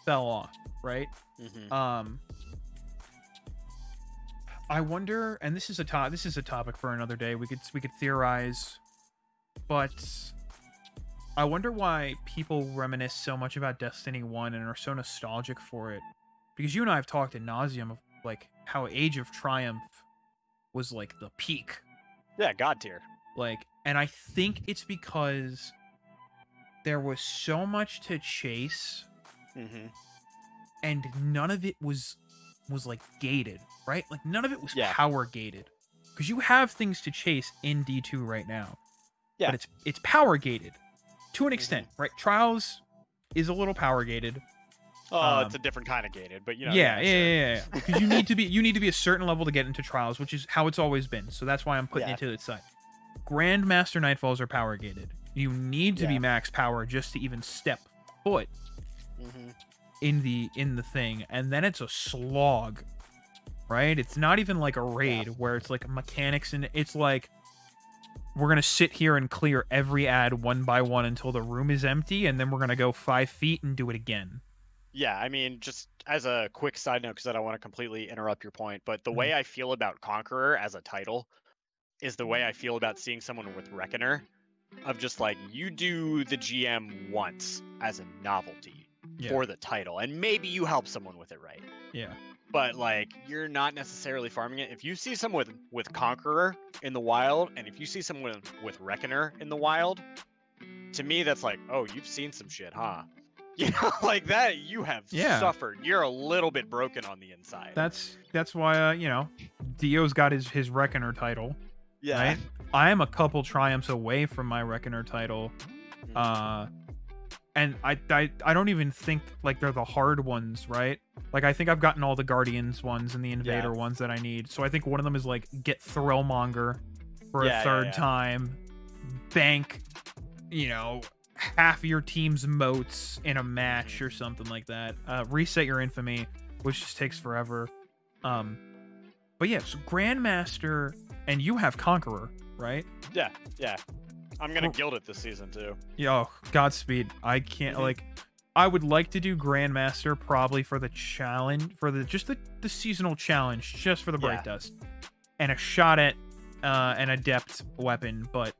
fell off, right? I wonder, and this is a topic for another day. We could theorize, but I wonder why people reminisce so much about Destiny 1 and are so nostalgic for it. Because you and I have talked ad nauseum of like how Age of Triumph was like the peak. Yeah, god tier. Like, and I think it's because there was so much to chase. And none of it was like gated, right? Like none of it was power gated, because you have things to chase in D2 right now, but it's power gated to an extent, right? Trials is a little power gated. It's a different kind of gated, but you know. Yeah. Because you need to be a certain level to get into Trials, which is how it's always been. So that's why I'm putting it to the side. Grandmaster Nightfalls are power gated. You need to be max power just to even step foot in the thing, and then it's a slog, right? It's not even like a raid where it's like mechanics, and it's like we're gonna sit here and clear every ad one by one until the room is empty, and then we're gonna go 5 feet and do it again. Yeah, I mean, just as a quick side note, because I don't want to completely interrupt your point, but the way I feel about Conqueror as a title is the way I feel about seeing someone with Reckoner, of just like, you do the GM once as a novelty for the title, and maybe you help someone with it, right? Yeah. But like, you're not necessarily farming it. If you see someone with Conqueror in the wild, and if you see someone with Reckoner in the wild, to me that's like, oh, you've seen some shit, huh? You know, like that, you have suffered. You're a little bit broken on the inside. That's why, you know, Dio's got his Reckoner title. Yeah. Right? I am a couple triumphs away from my Reckoner title. And I don't even think like they're the hard ones, right? Like I think I've gotten all the Guardians ones and the Invader ones that I need. So I think one of them is like get Thrillmonger for a third time, bank, you know, half your team's motes in a match or something like that. Reset your infamy, which just takes forever. But yeah, so Grandmaster, and you have Conqueror, right? Yeah. I'm gonna guild it this season too. Yo, Godspeed. I can't like. I would like to do Grandmaster probably for the challenge, for the just the seasonal challenge, just for the Bright Dust, and a shot at an adept weapon. But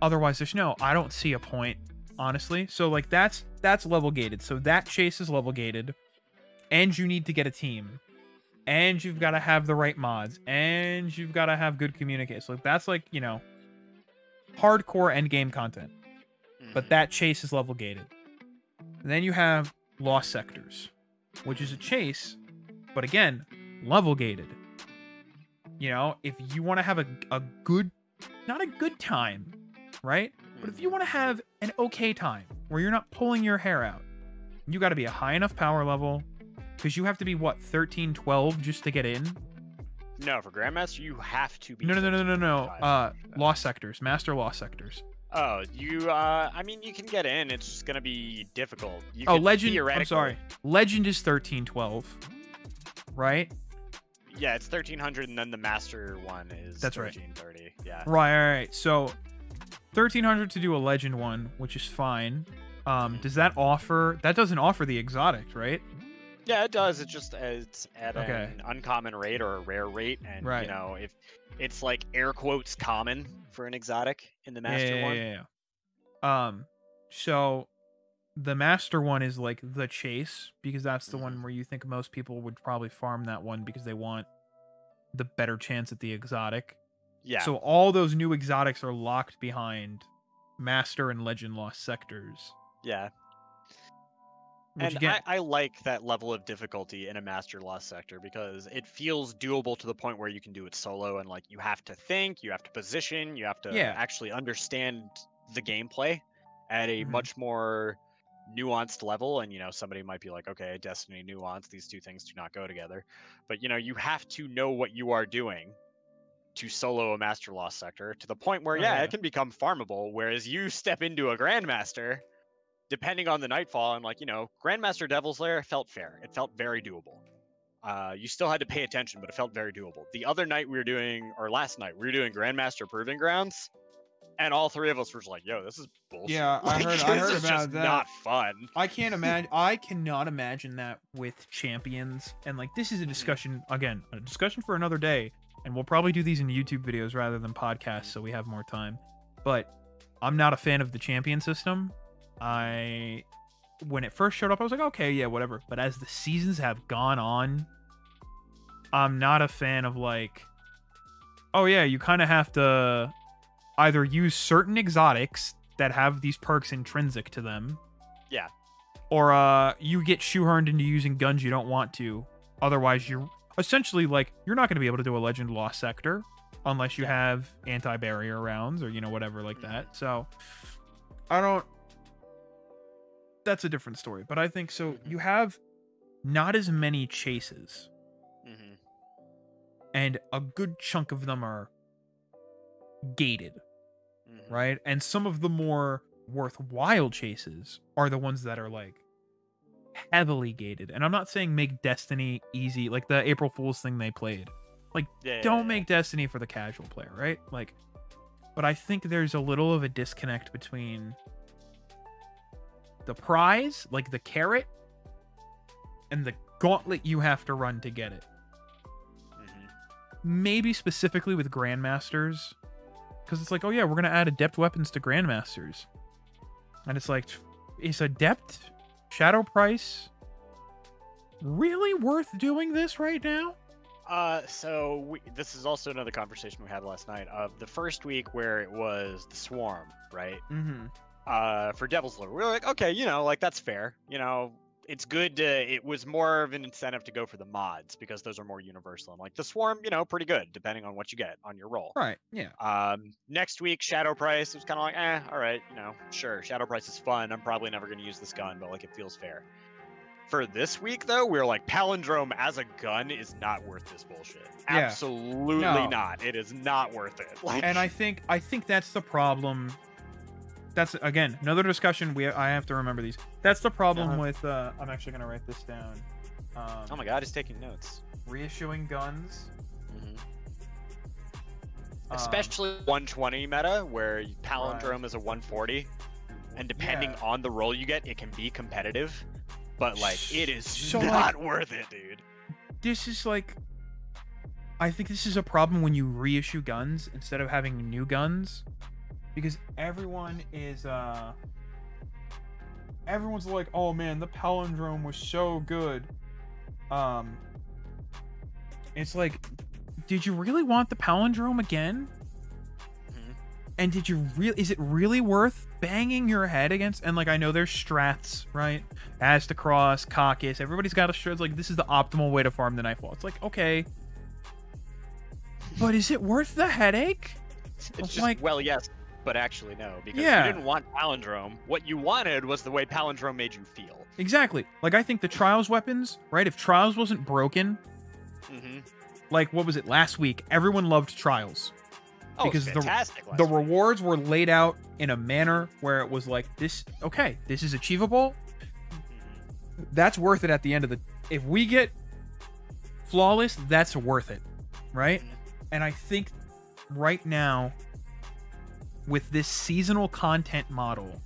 otherwise, there's no. I don't see a point, honestly. So like that's level gated. So that chase is level gated, and you need to get a team. And you've got to have the right mods, and you've got to have good communication. So that's like, you know, hardcore end game content. But that chase is level gated. And then you have Lost Sectors, which is a chase, but again, level gated. You know, if you want to have a good, not a good time, right? But if you want to have an okay time where you're not pulling your hair out, you got to be a high enough power level, because you have to be, what, 13, 12 just to get in? No, for Grandmaster, you have to be... No. Lost Sectors. Master Lost Sectors. Oh, you... I mean, you can get in. It's just going to be difficult. You Legend... I'm sorry. Legend is 13, 12. Right? Yeah, it's 1300, and then the Master one is 1330. Right. Yeah. Right. So, 1300 to do a Legend one, which is fine. Does that offer... That doesn't offer the exotic, right? Yeah, it does. It just it's at an uncommon rate or a rare rate, and you know, if it's like air quotes common for an exotic in the master one. Yeah. So the master one is like the chase, because that's the one where you think most people would probably farm that one because they want the better chance at the exotic. Yeah. So all those new exotics are locked behind Master and Legend Lost Sectors. Yeah. Which, and again, I like that level of difficulty in a Master Lost Sector, because it feels doable to the point where you can do it solo, and like you have to think, you have to position, you have to actually understand the gameplay at a much more nuanced level. And, you know, somebody might be like, okay, Destiny nuance, these two things do not go together. But, you know, you have to know what you are doing to solo a Master Lost Sector to the point where, it can become farmable, whereas you step into a Grandmaster... Depending on the Nightfall, and like, you know, Grandmaster Devil's Lair felt fair. It felt very doable. You still had to pay attention, but it felt very doable. The other night we were doing, or last night, we were doing Grandmaster Proving Grounds, and all three of us were just like, yo, this is bullshit. Yeah, like, I heard about just that. Not fun. I can't imagine. I cannot imagine that with champions. And like, this is a discussion, again, a discussion for another day, and we'll probably do these in YouTube videos rather than podcasts, so we have more time. But I'm not a fan of the champion system. When it first showed up, I was like, okay, yeah, whatever. But as the seasons have gone on, I'm not a fan of like, oh yeah, you kind of have to either use certain exotics that have these perks intrinsic to them. Yeah. Or you get shoehorned into using guns you don't want to. Otherwise, you're essentially like, you're not going to be able to do a Legend Lost Sector unless you have anti-barrier rounds or, you know, whatever like that. So I don't... That's a different story, but I think so. You have not as many chases, and a good chunk of them are gated, right? And some of the more worthwhile chases are the ones that are like heavily gated. And I'm not saying make Destiny easy, like the April Fool's thing they played. Like, don't make Destiny for the casual player, right? Like, but I think there's a little of a disconnect between the prize, like the carrot, and the gauntlet you have to run to get it. Maybe specifically with Grandmasters, because it's like, oh yeah, we're going to add adept weapons to Grandmasters. And it's like, is adept shadow price really worth doing this right now? This is also another conversation we had last night of the first week where it was the swarm, right? For Devil's Lure, we were like, okay, you know, like that's fair. You know, it's good to, it was more of an incentive to go for the mods because those are more universal. And like the swarm, you know, pretty good depending on what you get on your roll. Right. Yeah. Next week, Shadow Price, it was kind of like, all right, you know, sure, Shadow Price is fun. I'm probably never going to use this gun, but like it feels fair. For this week, though, we were like, Palindrome as a gun is not worth this bullshit. Yeah. Absolutely not. It is not worth it. Like... And I think that's the problem. That's, again, another discussion. I have to remember these. That's the problem with... I'm actually going to write this down. Oh my god, he's taking notes. Reissuing guns. Especially 120 meta, where Palindrome is a 140. And depending on the roll you get, it can be competitive. But, like, it is so not like, worth it, dude. This is, like... I think this is a problem when you reissue guns instead of having new guns. Because everyone is, everyone's like, oh man, the Palindrome was so good. It's like, did you really want the Palindrome again? And did you really, is it really worth banging your head against? And like, I know there's strats, right? As to cross, Caucus, everybody's got a strat. Like, this is the optimal way to farm the Nightfall. It's like, okay, but is it worth the headache? It's just, like, well, yes, but actually no, because you didn't want Palindrome. What you wanted was the way Palindrome made you feel. Exactly. Like, I think the Trials weapons, right? If Trials wasn't broken, like, what was it last week? Everyone loved Trials. Oh, because the rewards were laid out in a manner where it was like, this, okay, this is achievable. That's worth it at the end of the... If we get Flawless, that's worth it, right? And I think right now, with this seasonal content model...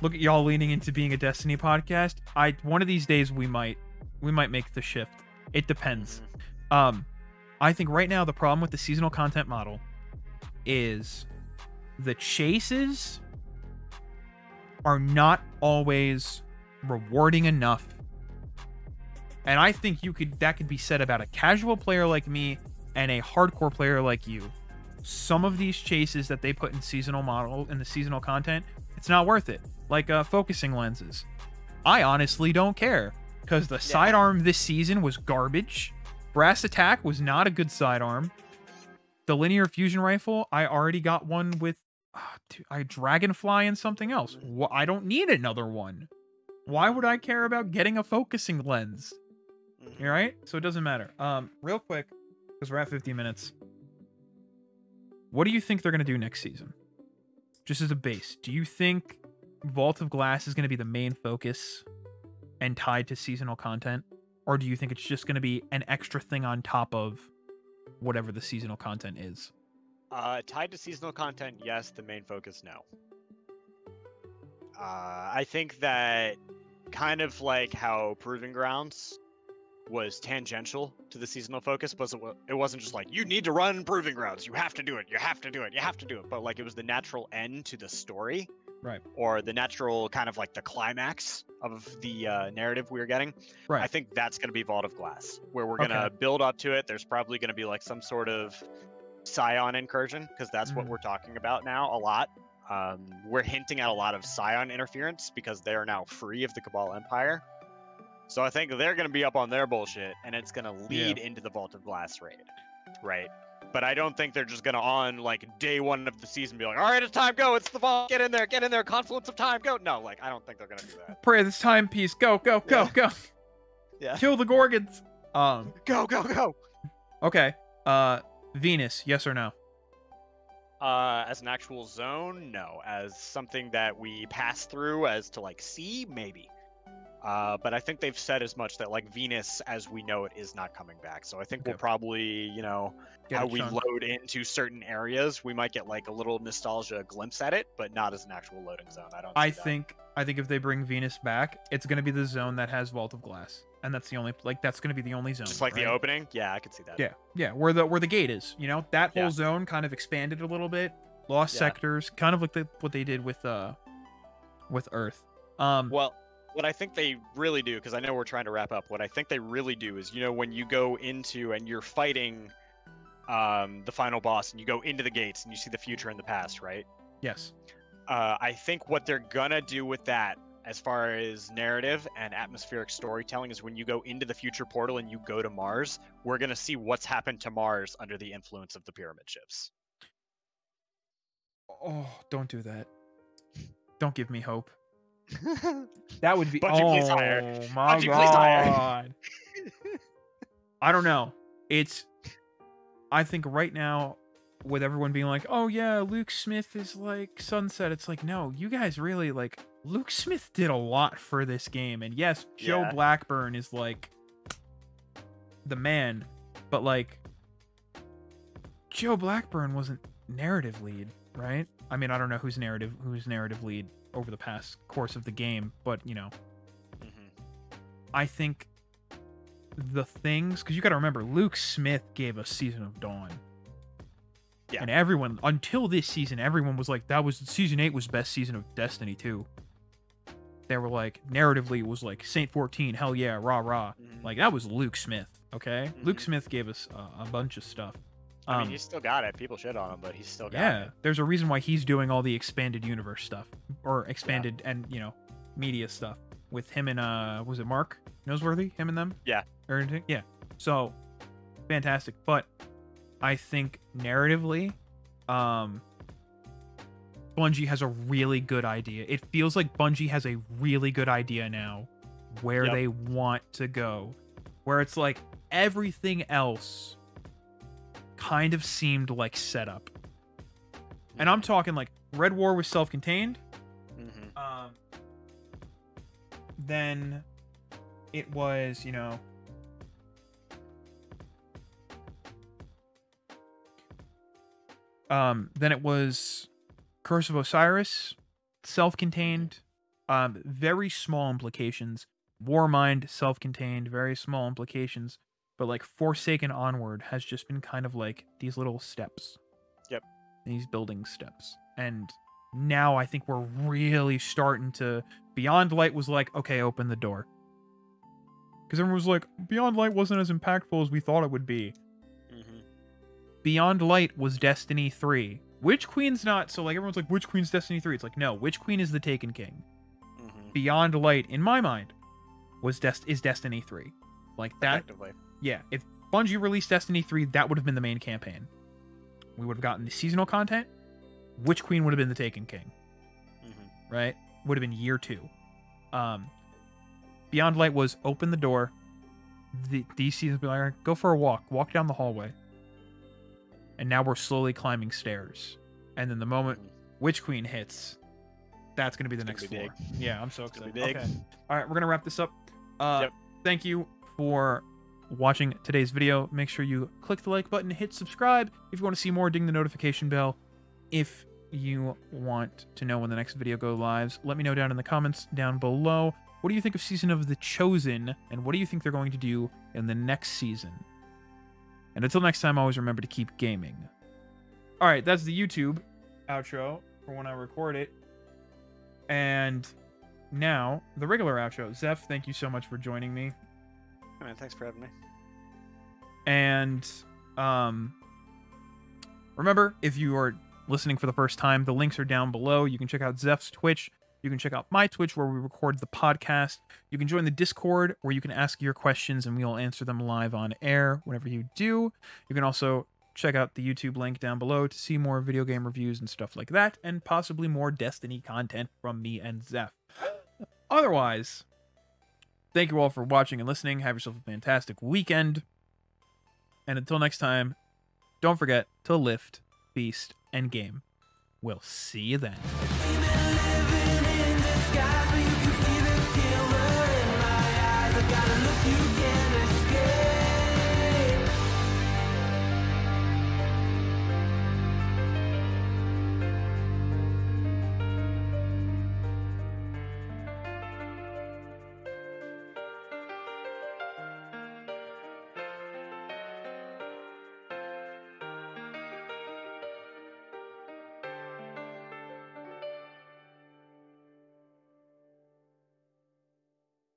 Look at y'all leaning into being a Destiny podcast. One of these days, we might make the shift. It depends. I think right now the problem with the seasonal content model is the chases are not always rewarding enough. And I think that could be said about a casual player like me and a hardcore player like you. Some of these chases that they put in the seasonal content, it's not worth it. Like focusing lenses. I honestly don't care because the sidearm this season was garbage. Brass Attack was not a good sidearm. The linear fusion rifle, I already got one with a Dragonfly and something else. I don't need another one. Why would I care about getting a focusing lens? All right, so it doesn't matter. Real quick, because we're at 50 minutes. What do you think they're going to do next season? Just as a base, do you think Vault of Glass is going to be the main focus and tied to seasonal content? Or do you think it's just going to be an extra thing on top of whatever the seasonal content is? Tied to seasonal content, yes. The main focus, no. I think that kind of like how Proving Grounds was tangential to the seasonal focus, but it wasn't just like, you need to run Proving Grounds. You have to do it. You have to do it. You have to do it. But like, it was the natural end to the story. Right. Or the natural kind of like the climax of the narrative we were getting. Right. I think that's going to be Vault of Glass, where we're going to build up to it. There's probably going to be like some sort of Scion incursion, because that's what we're talking about now a lot. We're hinting at a lot of Scion interference because they are now free of the Cabal Empire. So I think they're going to be up on their bullshit, and it's going to lead into the Vault of Glass raid. Right. But I don't think they're just going to on like day one of the season be like, all right, it's time, go, it's the vault, get in there, confluence of time, go. No, like, I don't think they're going to do that. Pray this time, peace, go. Yeah. Kill the Gorgons. Go. Okay. Venus, yes or no? As an actual zone, no. As something that we pass through as to like see, maybe. But I think they've said as much that like Venus as we know it is not coming back. So I think we'll probably, you know, how we load into certain areas, we might get like a little nostalgia glimpse at it, but not as an actual loading zone. I think if they bring Venus back, it's going to be the zone that has Vault of Glass, and that's the only that's going to be the only zone. Just like the opening, I could see that. Yeah, where the gate is, you know, that whole zone kind of expanded a little bit, Lost Sectors, kind of like what they did with Earth. What I think they really do, because I know we're trying to wrap up, what I think they really do is, you know, when you go into and you're fighting the final boss and you go into the gates and you see the future and the past, right? Yes. I think what they're gonna do with that as far as narrative and atmospheric storytelling is when you go into the future portal and you go to Mars, we're gonna see what's happened to Mars under the influence of the pyramid ships. Oh, don't do that. Don't give me hope. That would be Bungie, please hire. I don't know. I think right now with everyone being like, oh yeah, Luke Smith is like Sunset, it's like, no, you guys really like Luke Smith did a lot for this game, and yes, Joe Blackburn is like the man, but like Joe Blackburn wasn't narrative lead, right? I mean, I don't know who's narrative lead over the past course of the game, but you know, I think the things, because you got to remember, Luke Smith gave us Season of Dawn, and everyone until this season, everyone was like, that was season 8 was best season of Destiny 2. They were like, narratively it was like Saint 14, hell yeah, rah rah, like that was Luke Smith. Luke Smith gave us a bunch of stuff. I mean, he's still got it. People shit on him, but he's still got it. Yeah, there's a reason why he's doing all the expanded universe stuff, or expanded and, you know, media stuff with him and, was it Mark Noseworthy? Him and them? Yeah. Or anything? Yeah. So, fantastic. But I think narratively, Bungie has a really good idea. It feels like Bungie has a really good idea now where they want to go, where it's like everything else kind of seemed like setup. And I'm talking like Red War was self-contained. Then it was, you know, then it was Curse of Osiris, self-contained, very small implications. Warmind, self-contained, very small implications. But like Forsaken onward has just been kind of like these little steps. Yep. These building steps. And now I think we're really starting to... Beyond Light was like, okay, open the door. Because everyone was like, Beyond Light wasn't as impactful as we thought it would be. Mm-hmm. Beyond Light was Destiny 3. Witch Queen's not... So like everyone's like, Witch Queen's Destiny 3. It's like, no, Witch Queen is the Taken King. Mm-hmm. Beyond Light, in my mind, was is Destiny 3. Like that... Effectively. Yeah, if Bungie released Destiny 3, that would have been the main campaign. We would have gotten the seasonal content. Witch Queen would have been the Taken King. Mm-hmm. Right? Would have been year 2. Beyond Light was open the door. These seasons would be like, go for a walk. Walk down the hallway. And now we're slowly climbing stairs. And then the moment Witch Queen hits, that's going to be the next floor. Big. Yeah, I'm so excited. Okay. All right, we're going to wrap this up. Thank you for... watching today's video. Make sure you click the like button, hit subscribe if you want to see more, ding the notification bell if you want to know when the next video goes live. Let me know down in the comments down below, what do you think of Season of the Chosen, and what do you think they're going to do in the next season? And until next time, always remember to keep gaming. All right, that's the YouTube outro for when I record it, and now the regular outro. Zeph, thank you so much for joining me. Man, thanks for having me. And remember, if you are listening for the first time, the links are down below. You can check out Zeph's Twitch. You can check out my Twitch where we record the podcast. You can join the Discord where you can ask your questions and we'll answer them live on air whenever you do. You can also check out the YouTube link down below to see more video game reviews and stuff like that, and possibly more Destiny content from me and Zeph. Otherwise... thank you all for watching and listening. Have yourself a fantastic weekend. And until next time, don't forget to lift, feast, and game. We'll see you then.